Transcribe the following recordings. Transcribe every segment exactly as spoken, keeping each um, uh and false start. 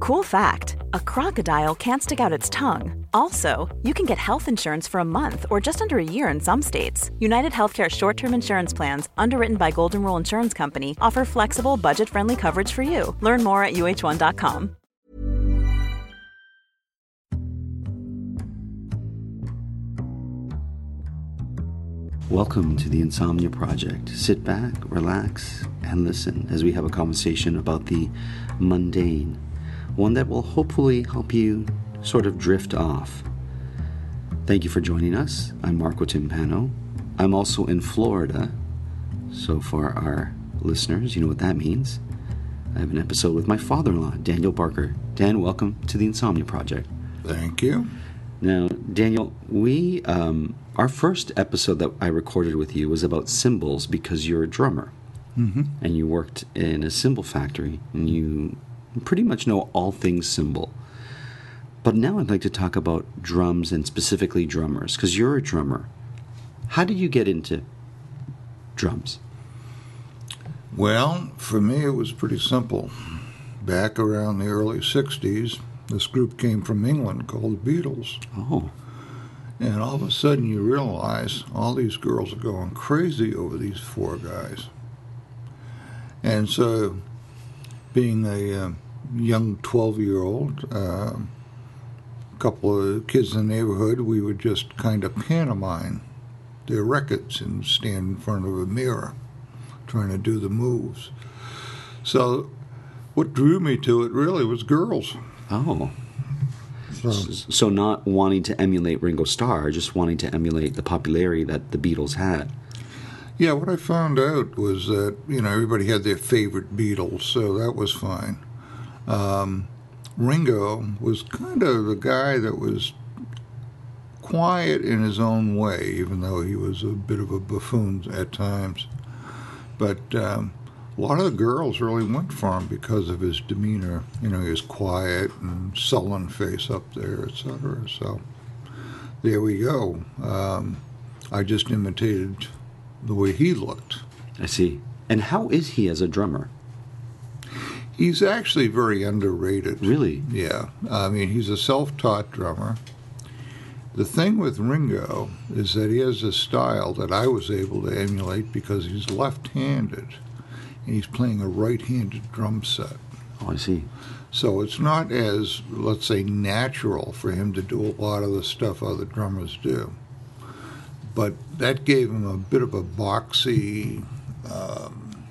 Cool fact, a crocodile can't stick out its tongue. Also, you can get health insurance for a month or just under a year in some states. UnitedHealthcare short-term insurance plans, underwritten by Golden Rule Insurance Company, offer flexible, budget-friendly coverage for you. Learn more at U H one dot com. Welcome to the Insomnia Project. Sit back, relax, and listen as we have a conversation about the mundane. One that will hopefully help you sort of drift off. Thank you for joining us. I'm Marco Timpano. I'm also in Florida. So for our listeners, you know what that means. I have an episode with my father-in-law, Daniel Barker. Dan, welcome to the Insomnia Project. Thank you. Now, Daniel, we um, our first episode that I recorded with you was about cymbals because you're a drummer. Mm-hmm. And you worked in a cymbal factory and you pretty much know all things cymbal. But now I'd like to talk about drums and specifically drummers, because you're a drummer. How did you get into drums? Well, for me, it was pretty simple. Back around the early sixties, this group came from England called the Beatles. Oh. And all of a sudden you realize all these girls are going crazy over these four guys. And so, being a uh, young twelve-year-old, a uh, couple of kids in the neighborhood, we would just kind of pantomime their records and stand in front of a mirror trying to do the moves. So what drew me to it really was girls. Oh. So, so not wanting to emulate Ringo Starr, just wanting to emulate the popularity that the Beatles had. Yeah, what I found out was that, you know, everybody had their favorite Beatles, so that was fine. Um, Ringo was kind of the guy that was quiet in his own way, even though he was a bit of a buffoon at times. But um, a lot of the girls really went for him because of his demeanor. You know, he was quiet and sullen face up there, et cetera. So there we go. Um, I just imitated the way he looked. I see. And how is he as a drummer? He's actually very underrated. Really? Yeah. I mean, he's a self-taught drummer. The thing with Ringo is that he has a style that I was able to emulate because he's left-handed, and he's playing a right-handed drum set. Oh, I see. So it's not as, let's say, natural for him to do a lot of the stuff other drummers do. But that gave him a bit of a boxy, um,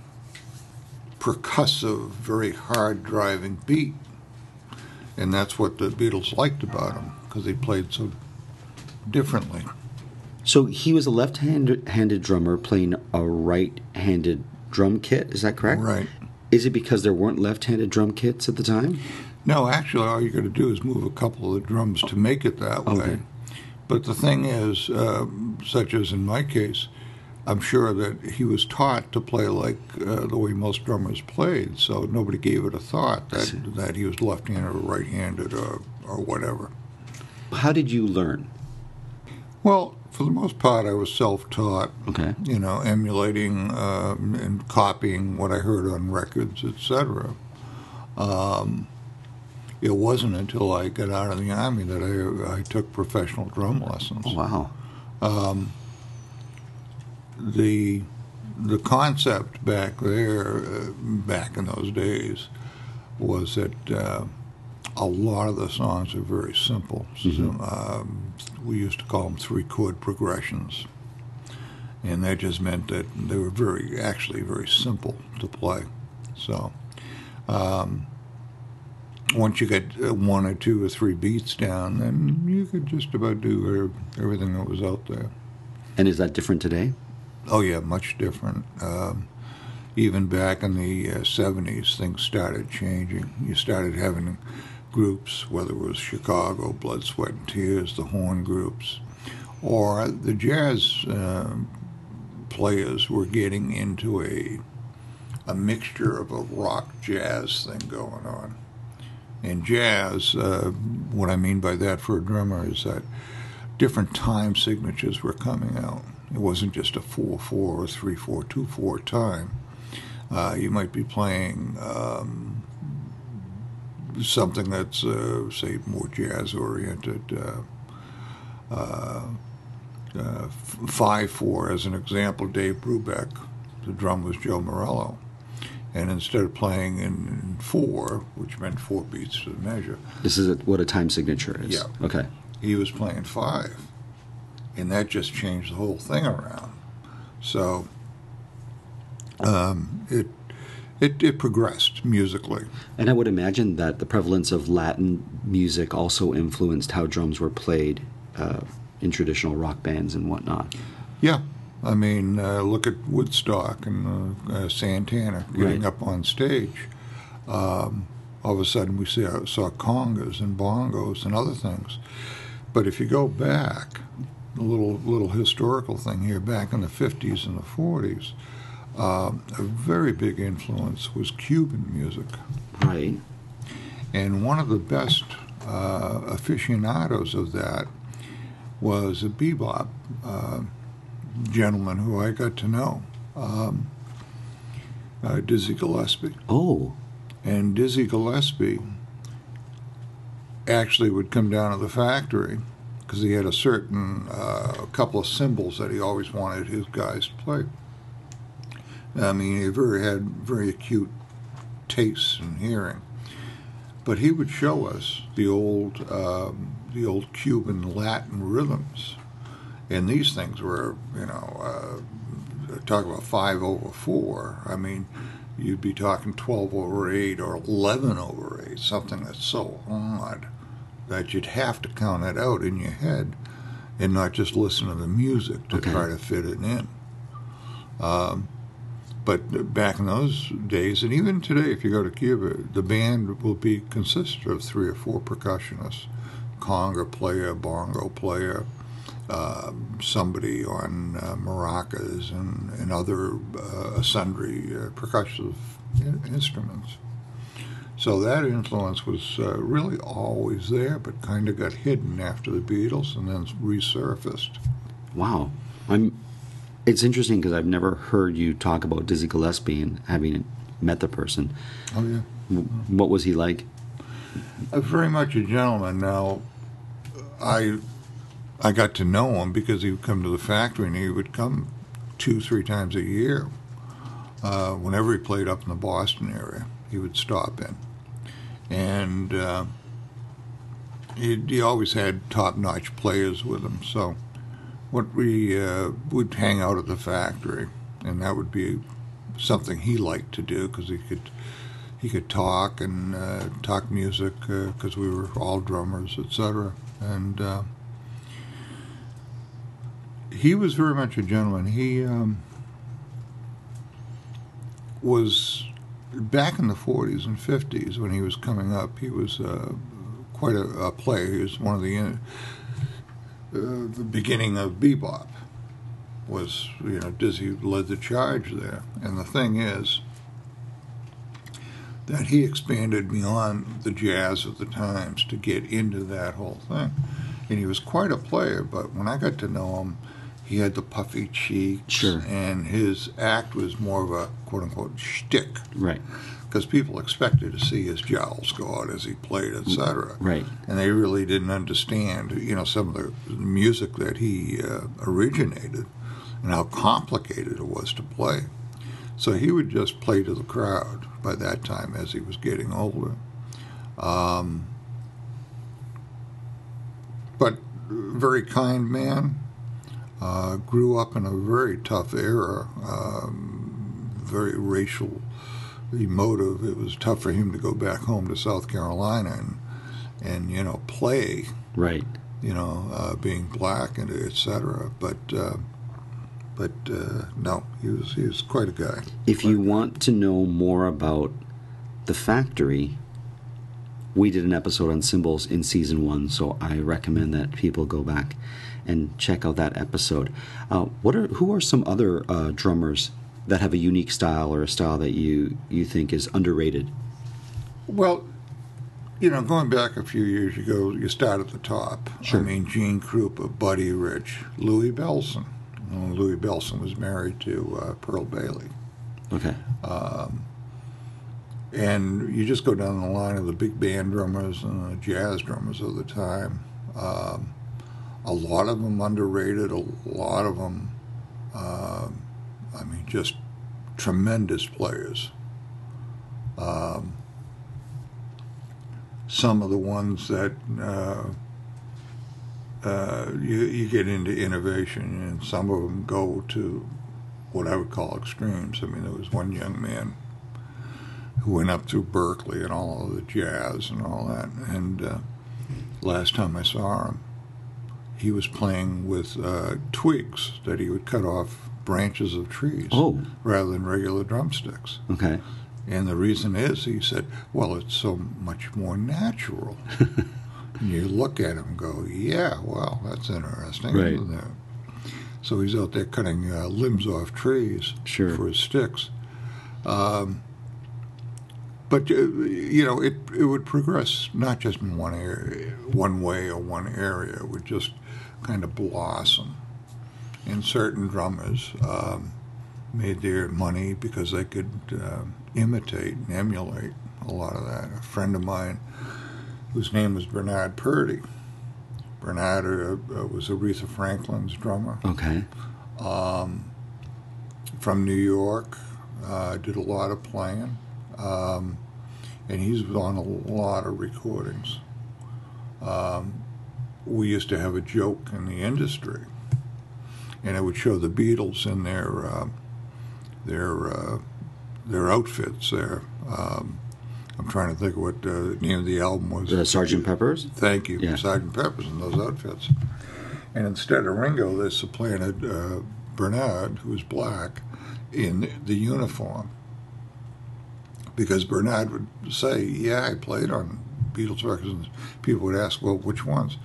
percussive, very hard-driving beat. And that's what the Beatles liked about him, because he played so differently. So he was a left-handed drummer playing a right-handed drum kit, is that correct? Right. Is it because there weren't left-handed drum kits at the time? No, actually, all you got to do is move a couple of the drums to make it that way. Okay. But the thing is, uh, such as in my case, I'm sure that he was taught to play like uh, the way most drummers played, so nobody gave it a thought that, that he was left-handed or right-handed or, or whatever. How did you learn? Well, for the most part, I was self-taught, okay. You know, emulating uh, and copying what I heard on records, et cetera. Um It wasn't until I got out of the Army that I, I took professional drum lessons. Oh, wow. Um, the the concept back there, uh, back in those days, was that uh, a lot of the songs are very simple. Mm-hmm. So, um, we used to call them three-chord progressions. And that just meant that they were very, actually very simple to play. So Um, Once you get one or two or three beats down, then you could just about do everything that was out there. And is that different today? Oh, yeah, much different. Um, even back in the uh, seventies, things started changing. You started having groups, whether it was Chicago, Blood, Sweat and Tears, the horn groups, or the jazz uh, players were getting into a a mixture of a rock-jazz thing going on. And jazz, uh, what I mean by that for a drummer is that different time signatures were coming out. It wasn't just a four four or three four two four time. Uh, you might be playing um, something that's, uh, say, more jazz-oriented. Uh, uh, uh, five four, as an example, Dave Brubeck, the drum was Joe Morello. And instead of playing in four, which meant four beats to the measure. This is a, what a time signature is. Yeah. Okay. He was playing five. And that just changed the whole thing around. So um, it, it it progressed musically. And I would imagine that the prevalence of Latin music also influenced how drums were played uh, in traditional rock bands and whatnot. Yeah. I mean, uh, look at Woodstock and uh, uh, Santana getting right up on stage. Um, all of a sudden, we see, uh, saw congas and bongos and other things. But if you go back, a little little historical thing here, back in the fifties and the forties, um, a very big influence was Cuban music. Right. And one of the best uh, aficionados of that was a bebop Uh, gentleman who I got to know, um, uh, Dizzy Gillespie. Oh. And Dizzy Gillespie actually would come down to the factory because he had a certain uh, couple of cymbals that he always wanted his guys to play. I mean, he very had very acute tastes and hearing. But he would show us the old, um, the old Cuban Latin rhythms. And these things were, you know, uh, talk about five over four. I mean, you'd be talking twelve over eight or eleven over eight, something that's so odd that you'd have to count it out in your head and not just listen to the music to okay. try to fit it in. Um, but back in those days, and even today, if you go to Cuba, the band will be consisted of three or four percussionists, conga player, bongo player, Uh, somebody on uh, maracas and, and other uh, sundry uh, percussive in- instruments. So that influence was uh, really always there, but kind of got hidden after the Beatles and then resurfaced. Wow. I'm, it's interesting because I've never heard you talk about Dizzy Gillespie and having met the person. Oh, yeah. W- what was he like? Uh, very much a gentleman. Now, I... I got to know him because he would come to the factory, and he would come two, three times a year. Uh, whenever he played up in the Boston area, he would stop in. And uh, he, he always had top-notch players with him. So what we uh, would hang out at the factory, and that would be something he liked to do because he could he could talk and uh, talk music because uh, we were all drummers, et cetera. And uh, he was very much a gentleman. He um, was, back in the forties and fifties, when he was coming up, he was uh, quite a, a player. He was one of the, uh, the beginning of bebop was, you know, Dizzy led the charge there. And the thing is that he expanded beyond the jazz of the times to get into that whole thing. And he was quite a player, but when I got to know him, he had the puffy cheeks, sure, and his act was more of a quote-unquote shtick. Right. Because people expected to see his jowls go out as he played, et cetera. Right. And they really didn't understand, you know, some of the music that he uh, originated and how complicated it was to play. So he would just play to the crowd by that time as he was getting older. Um, but very kind man. Uh, grew up in a very tough era, um, very racial, emotive. It was tough for him to go back home to South Carolina and, and you know, play. Right. You know, uh, being black and et cetera. But, uh, but uh, no, he was he was quite a guy. If but, you want to know more about the factory, we did an episode on cymbals in season one, so I recommend that people go back and check out that episode. Uh, what are who are some other uh, drummers that have a unique style or a style that you, you think is underrated? Well, you know, going back a few years ago, you start at the top. Sure. I mean, Gene Krupa, Buddy Rich, Louis Belson. You know, Louis Belson was married to uh, Pearl Bailey. Okay. Um, and you just go down the line of the big band drummers and the jazz drummers of the time. Um, a lot of them underrated, a lot of them... Uh, I mean, just tremendous players. Um, some of the ones that uh, uh, you, you get into innovation, and some of them go to what I would call extremes. I mean, there was one young man who went up through Berkeley and all of the jazz and all that. And uh, last time I saw him, he was playing with uh, twigs that he would cut off branches of trees oh. rather than regular drumsticks. Okay. And the reason is, he said, well, it's so much more natural. And you look at him and go, yeah, well, that's interesting. Right. Isn't it? So he's out there cutting uh, limbs off trees sure. for his sticks. Um, but, you know, it it would progress not just in one area, one way or one area. It would just kind of blossom. And certain drummers um, made their money because they could uh, imitate and emulate a lot of that. A friend of mine, whose name was Bernard Purdie. Bernard uh, was Aretha Franklin's drummer. Okay. Um, from New York, uh, did a lot of playing, um, and he's on a lot of recordings. Um, we used to have a joke in the industry. And it would show the Beatles in their uh, their uh, their outfits. There, um, I'm trying to think of what uh, the name of the album was. Uh, Sergeant Peppers. Thank you, yeah. Sergeant Peppers in those outfits. And instead of Ringo, they supplanted uh, Bernard, who was black, in the uniform, because Bernard would say, "Yeah, I played on Beatles records." And people would ask, "Well, which ones?"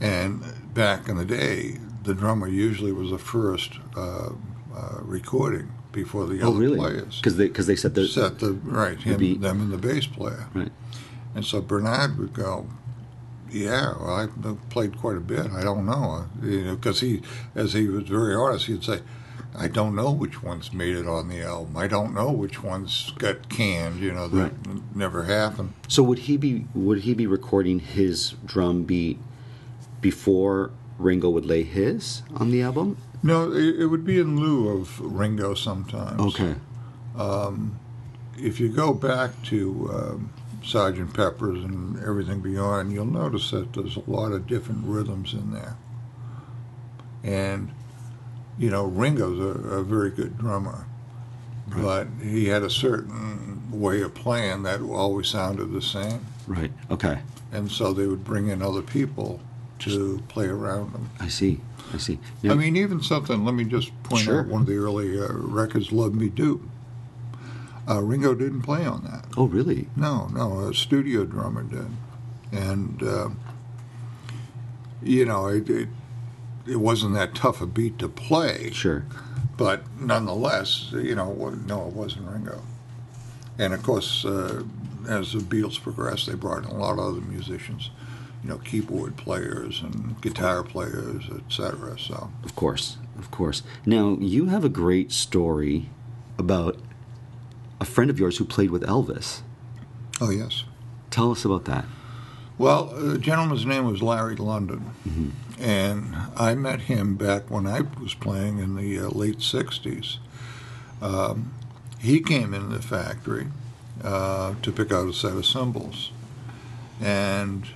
And back in the day, the drummer usually was the first uh, uh, recording before the oh, other really? players. Because they, cause they set the... Set the, right, him, the them and the bass player. Right. And so Bernard would go, yeah, well, I played quite a bit. I don't know. You know, because he, as he was very honest, he'd say, I don't know which ones made it on the album. I don't know which ones got canned, you know, that right. never happened. So would he be, would he be recording his drum beat before Ringo would lay his on the album? No, it, it would be in lieu of Ringo sometimes. Okay. Um, if you go back to um, Sergeant Pepper's and everything beyond, you'll notice that there's a lot of different rhythms in there. And, you know, Ringo's a, a very good drummer, right. but he had a certain way of playing that always sounded the same. Right, okay. And so they would bring in other people to play around them. I see, I see. Now, I mean, even something, let me just point sure. out one of the early uh, records, Love Me Do. Uh, Ringo didn't play on that. Oh, really? No, no, a studio drummer did. And, uh, you know, it, it it wasn't that tough a beat to play. Sure. But nonetheless, you know, no, it wasn't Ringo. And, of course, uh, as the Beatles progressed, they brought in a lot of other musicians. You know, keyboard players and guitar players, et cetera. So, of course, of course. Now, you have a great story about a friend of yours who played with Elvis. Oh, yes. Tell us about that. Well, the gentleman's name was Larry London, mm-hmm. and I met him back when I was playing in the uh, late sixties. Um, he came in the factory uh, to pick out a set of cymbals, and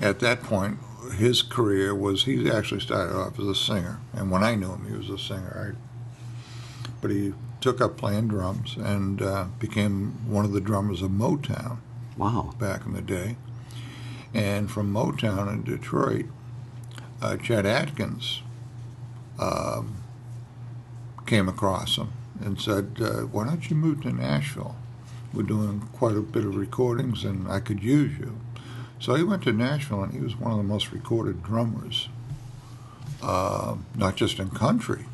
at that point, his career was, he actually started off as a singer. And when I knew him, he was a singer. I, but he took up playing drums and uh, became one of the drummers of Motown. Wow. Back in the day. And from Motown in Detroit, uh, Chet Atkins um, came across him and said, uh, why don't you move to Nashville? were doing quite a bit of recordings, and I could use you. So he went to Nashville, and he was one of the most recorded drummers, uh, not just in country,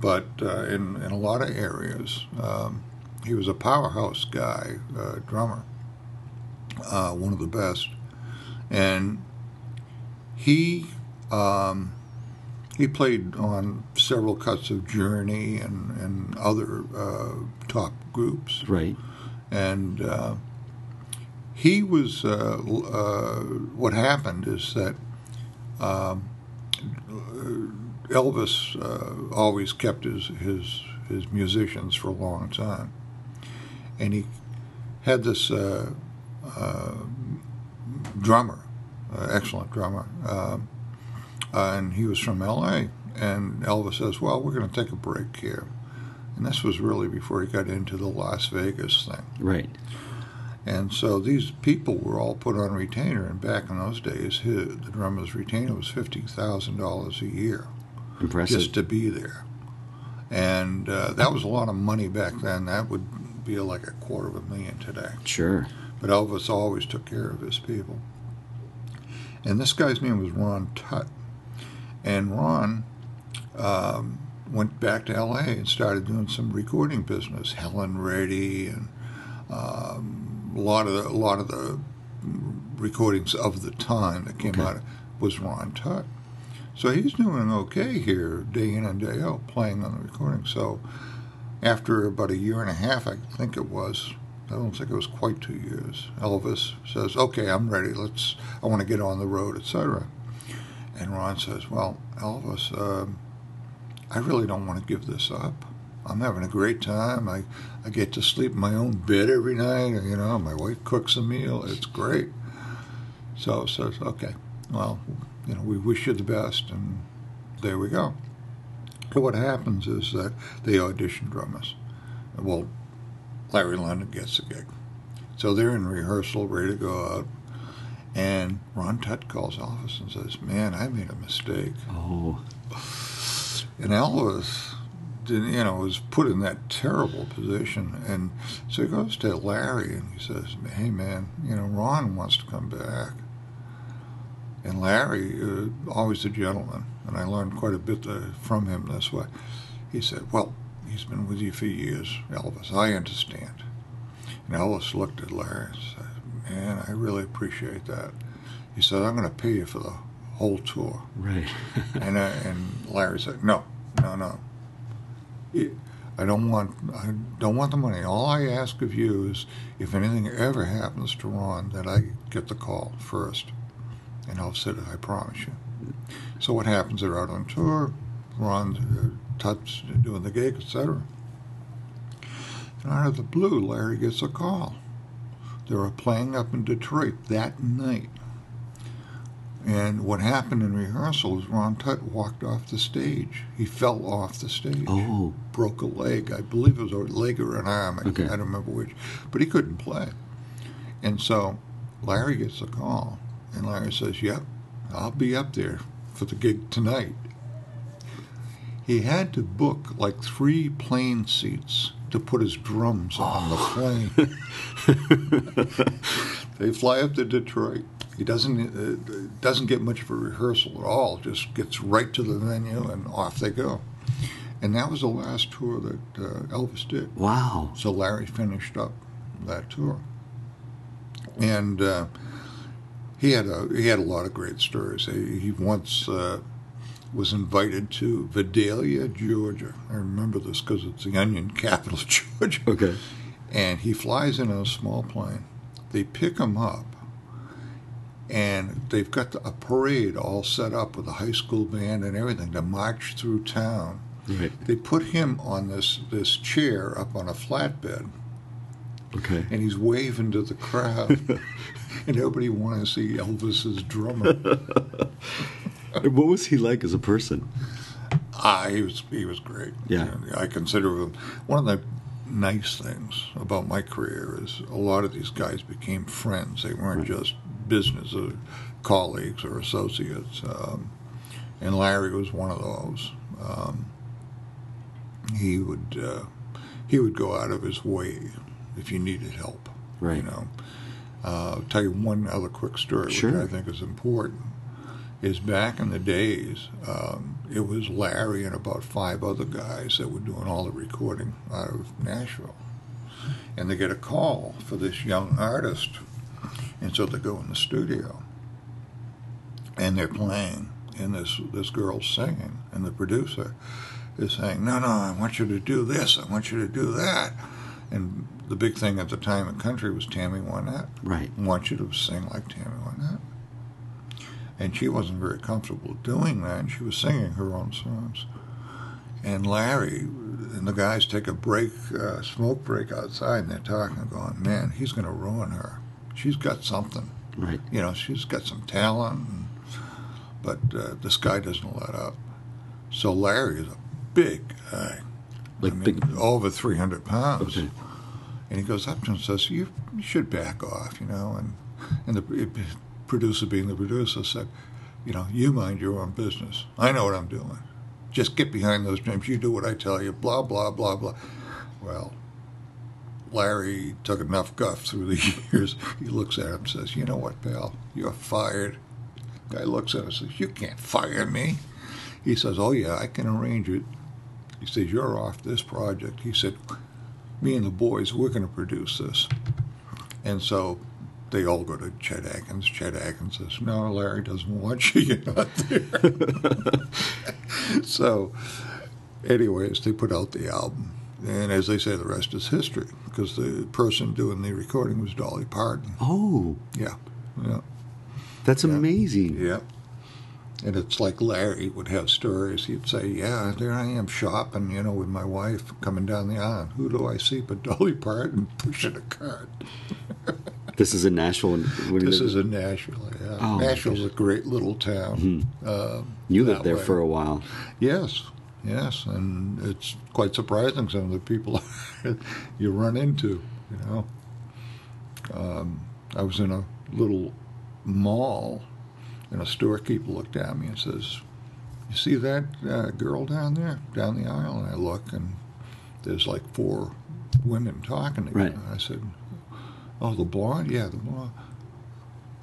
but uh, in, in a lot of areas. Um, he was a powerhouse guy, uh, drummer, uh, one of the best. And he um, he played on several cuts of Journey and, and other uh, top groups. Right. And uh, he was, uh, uh, what happened is that um, Elvis uh, always kept his, his, his musicians for a long time. And he had this uh, uh, drummer, uh, excellent drummer, uh, uh, and he was from L A. And Elvis says, well, we're going to take a break here. And this was really before he got into the Las Vegas thing. Right. And so these people were all put on retainer, and back in those days, his, the drummer's retainer was fifty thousand dollars a year. Impressive. Just to be there. And uh, that was a lot of money back then. That would be like a quarter of a million today. Sure. But Elvis always took care of his people. And this guy's name was Ron Tutt. And Ron um, went back to L A and started doing some recording business, Helen Reddy and... Um, A lot of the, a lot of the recordings of the time that came okay. out was Ron Tutt. So he's doing okay here, day in and day out, playing on the recording. So after about a year and a half, I think it was, I don't think it was quite two years, Elvis says, okay, I'm ready. Let's. I want to get on the road, et cetera. And Ron says, well, Elvis, uh, I really don't want to give this up. I'm having a great time. I, I get to sleep in my own bed every night. You know, my wife cooks a meal. It's great. So it says, okay, well, you know, we wish you the best, and there we go. So what happens is that they audition drummers. Well, Larry London gets the gig. So they're in rehearsal, ready to go out, and Ron Tutt calls Elvis and says, man, I made a mistake. Oh. And Elvis... you know, was put in that terrible position. And so he goes to Larry and he says, hey, man, you know, Ron wants to come back. And Larry, uh, always a gentleman, and I learned quite a bit to, from him this way. He said, well, he's been with you for years, Elvis. I understand. And Elvis looked at Larry and said, man, I really appreciate that. He said, I'm going to pay you for the whole tour. Right. and, uh, and Larry said, no, no, no. I don't want I don't want the money. All I ask of you is if anything ever happens to Ron, that I get the call first. And I'll sit it, I promise you. So what happens, they're out on tour, Ron uh, Tutt's doing the gig, et cetera. And out of the blue, Larry gets a call. They were playing up in Detroit that night. And what happened in rehearsal is Ron Tutt walked off the stage. He fell off the stage. Oh. Broke a leg. I believe it was a leg or an arm. I, okay. I don't remember which. But he couldn't play. And so Larry gets a call. And Larry says, yep, I'll be up there for the gig tonight. He had to book like three plane seats to put his drums oh. on the plane. They fly up to Detroit. He doesn't uh, doesn't get much of a rehearsal at all, just gets right to the venue, and off they go. And that was the last tour that uh, Elvis did. Wow. So Larry finished up that tour. And uh, he had a he had a lot of great stories. He, he once uh, was invited to Vidalia, Georgia. I remember this because it's the onion capital, Georgia. Okay. And he flies in a small plane. They pick him up. And they've got a parade all set up with a high school band and everything to march through town. Right. They put him on this, this chair up on a flatbed. Okay. And he's waving to the crowd. And everybody wanted to see Elvis's drummer. What was he like as a person? Ah, he was he was great. Yeah. I consider him one of the nice things about my career is a lot of these guys became friends. They weren't right. just business or colleagues or associates, um, and Larry was one of those. Um, he would uh, he would go out of his way if you needed help. Right. You know. Uh, I'll tell you one other quick story, sure. which I think is important, is back in the days, um, it was Larry and about five other guys that were doing all the recording out of Nashville. And they get a call for this young artist, and so they go in the studio, and they're playing, and this, this girl's singing, and the producer is saying, no, no, I want you to do this, I want you to do that. And the big thing at the time in country was Tammy Wynette. Right. I want you to sing like Tammy Wynette. And she wasn't very comfortable doing that, and she was singing her own songs. And Larry and the guys take a break, uh, smoke break outside, and they're talking and going, man, he's going to ruin her. She's got something. Right. You know, she's got some talent, and, but uh, this guy doesn't let up. So Larry is a big guy. Like I mean, big... over three hundred pounds. Okay. And he goes up to him and says, you should back off, you know. And, and the producer, being the producer, said, you know, you mind your own business. I know what I'm doing. Just get behind those drums. You do what I tell you. Blah, blah, blah, blah. Well, Larry took enough guff through the years. He looks at him and says, you know what, pal? You're fired. The guy looks at him and says, you can't fire me. He says, oh, yeah, I can arrange it. He says, you're off this project. He said, me and the boys, we're going to produce this. And so they all go to Chet Atkins. Chet Atkins says, no, Larry doesn't want you. You're not there. So anyways, they put out the album. And as they say, the rest is history, because the person doing the recording was Dolly Parton. Oh. Yeah. Yeah. That's yeah. amazing. Yeah. And it's like Larry would have stories. He'd say, yeah, there I am shopping, you know, with my wife coming down the aisle. Who do I see but Dolly Parton pushing a cart? This is in Nashville. This is in Nashville, yeah. Oh, Nashville's a great little town. Mm-hmm. uh, you lived there way. for a while. Yes, yes. And it's quite surprising some of the people you run into, you know. Um, I was in a little mall. And a storekeeper looked at me and says, you see that uh, girl down there, down the aisle? And I look, and there's like four women talking to me. Right. And I said, oh, the blonde? Yeah, the blonde.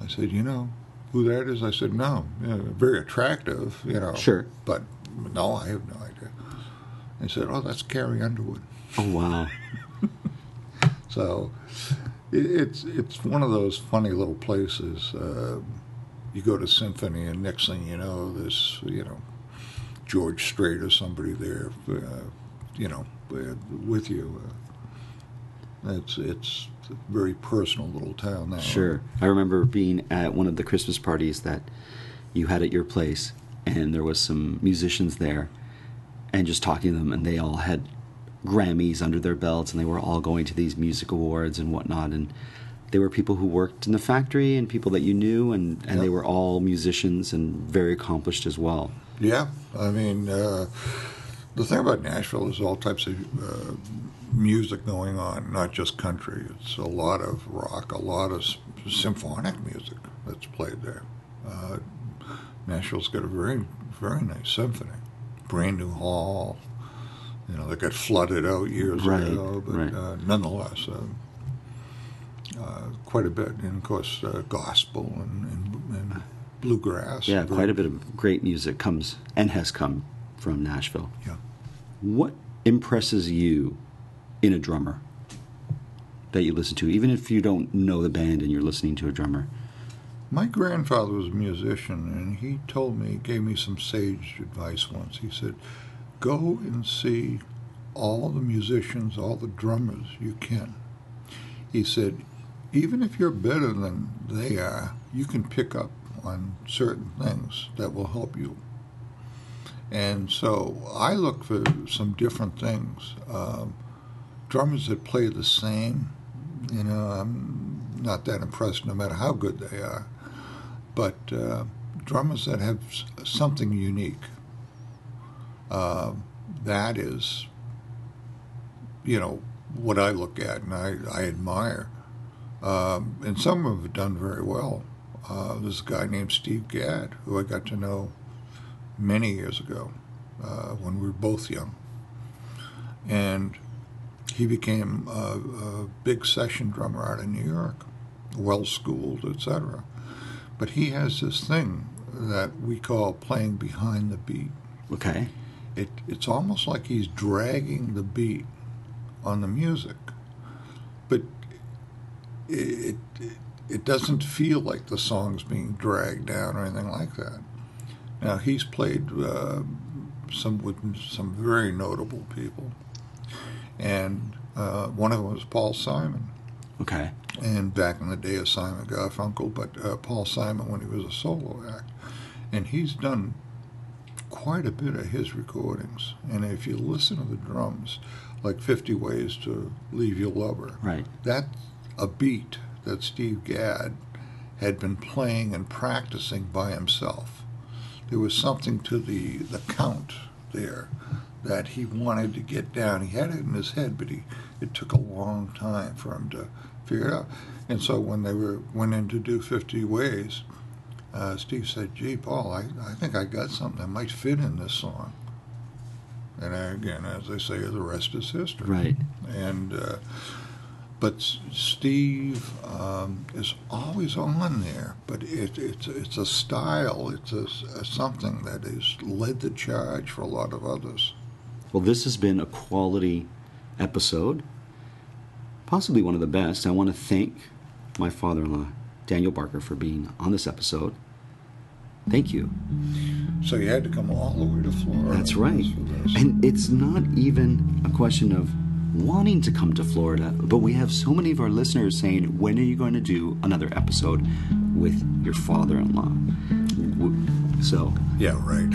I said, you know who that is? I said, no. Yeah, very attractive, you know. Sure. But no, I have no idea. They said, oh, that's Carrie Underwood. Oh, wow. So it, it's, it's one of those funny little places. Uh, You go to symphony, and next thing you know, there's, you know, George Strait or somebody there, uh, you know, with you. Uh, it's it's a very personal little town now. Sure. I remember being at one of the Christmas parties that you had at your place, and there was some musicians there, and just talking to them, and they all had Grammys under their belts, and they were all going to these music awards and whatnot, and they were people who worked in the factory and people that you knew, and, and yep. they were all musicians and very accomplished as well. Yeah. I mean, uh, the thing about Nashville is all types of uh, music going on, not just country. It's a lot of rock, a lot of symphonic music that's played there. Uh, Nashville's got a very, very nice symphony. Brand new hall. You know, they got flooded out years right, ago, but right. uh, nonetheless... Uh, Uh, quite a bit, and of course, uh, gospel and, and, and bluegrass. Yeah, quite a bit of great music comes and has come from Nashville. Yeah. What impresses you in a drummer that you listen to, even if you don't know the band and you're listening to a drummer? My grandfather was a musician, and he told me, gave me some sage advice once. He said, go and see all the musicians, all the drummers you can. He said, even if you're better than they are, you can pick up on certain things that will help you. And so I look for some different things. Um, drummers that play the same, you know, I'm not that impressed no matter how good they are. But uh, drummers that have something unique, uh, that is, you know, what I look at and I, I admire. Um, and some have done very well. Uh, there's a guy named Steve Gadd, who I got to know many years ago, uh, when we were both young. And he became a, a big session drummer out in New York, well-schooled, et cetera. But he has this thing that we call playing behind the beat. Okay. It, it's almost like he's dragging the beat on the music, but it, it, it doesn't feel like the song's being dragged down or anything like that. Now, he's played uh, some with some very notable people, and uh, one of them was Paul Simon. Okay. And back in the day of Simon Garfunkel, but uh, Paul Simon when he was a solo act. And he's done quite a bit of his recordings. And if you listen to the drums, like fifty Ways to Leave Your Lover, right, that's a beat that Steve Gadd had been playing and practicing by himself. There was something to the, the count there that he wanted to get down. He had it in his head, but he, it took a long time for him to figure it out. And so when they were went in to do fifty Ways, uh, Steve said, gee, Paul, I, I think I got something that might fit in this song. And again, as they say, the rest is history. Right. And uh, but Steve um, is always on there. But it, it's it's a style. It's a, a something that has led the charge for a lot of others. Well, this has been a quality episode, possibly one of the best. I want to thank my father-in-law, Daniel Barker, for being on this episode. Thank you. So you had to come all the way to Florida. That's right. And it's not even a question of wanting to come to Florida, but we have so many of our listeners saying, when are you going to do another episode with your father-in-law? So yeah, right.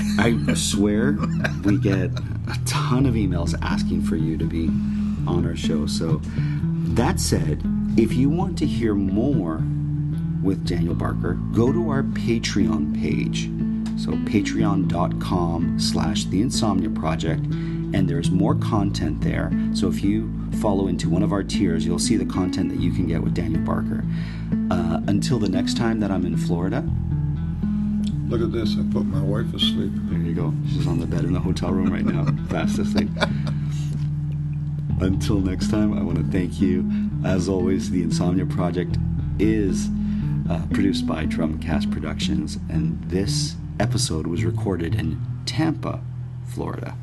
I swear we get a ton of emails asking for you to be on our show. So that said, if you want to hear more with Daniel Barker, go to our Patreon page. So patreon.com slash the Insomnia Project, and there's more content there. So if you follow into one of our tiers, you'll see the content that you can get with Daniel Barker. Uh, until the next time that I'm in Florida. Look at this, I put my wife asleep. There you go. She's on the bed in the hotel room right now. Fastest thing. Until next time, I want to thank you. As always, the Insomnia Project is uh, produced by Drumcast Productions, and this episode was recorded in Tampa, Florida.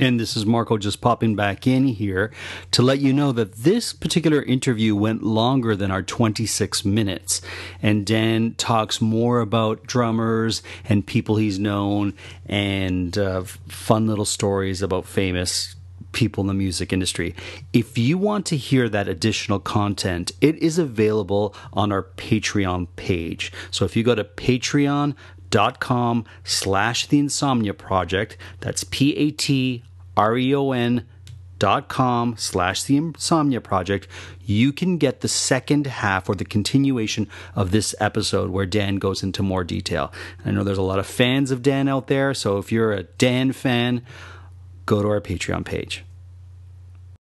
And this is Marco just popping back in here to let you know that this particular interview went longer than our twenty-six minutes. And Dan talks more about drummers and people he's known and uh, fun little stories about famous people in the music industry. If you want to hear that additional content, it is available on our Patreon page. So if you go to Patreon dot com slash the Insomnia Project, that's P A T R E O N dot com slash the Insomnia Project, you can get the second half or the continuation of this episode where Dan goes into more detail. I know there's a lot of fans of Dan out there, so if you're a Dan fan, go to our Patreon page.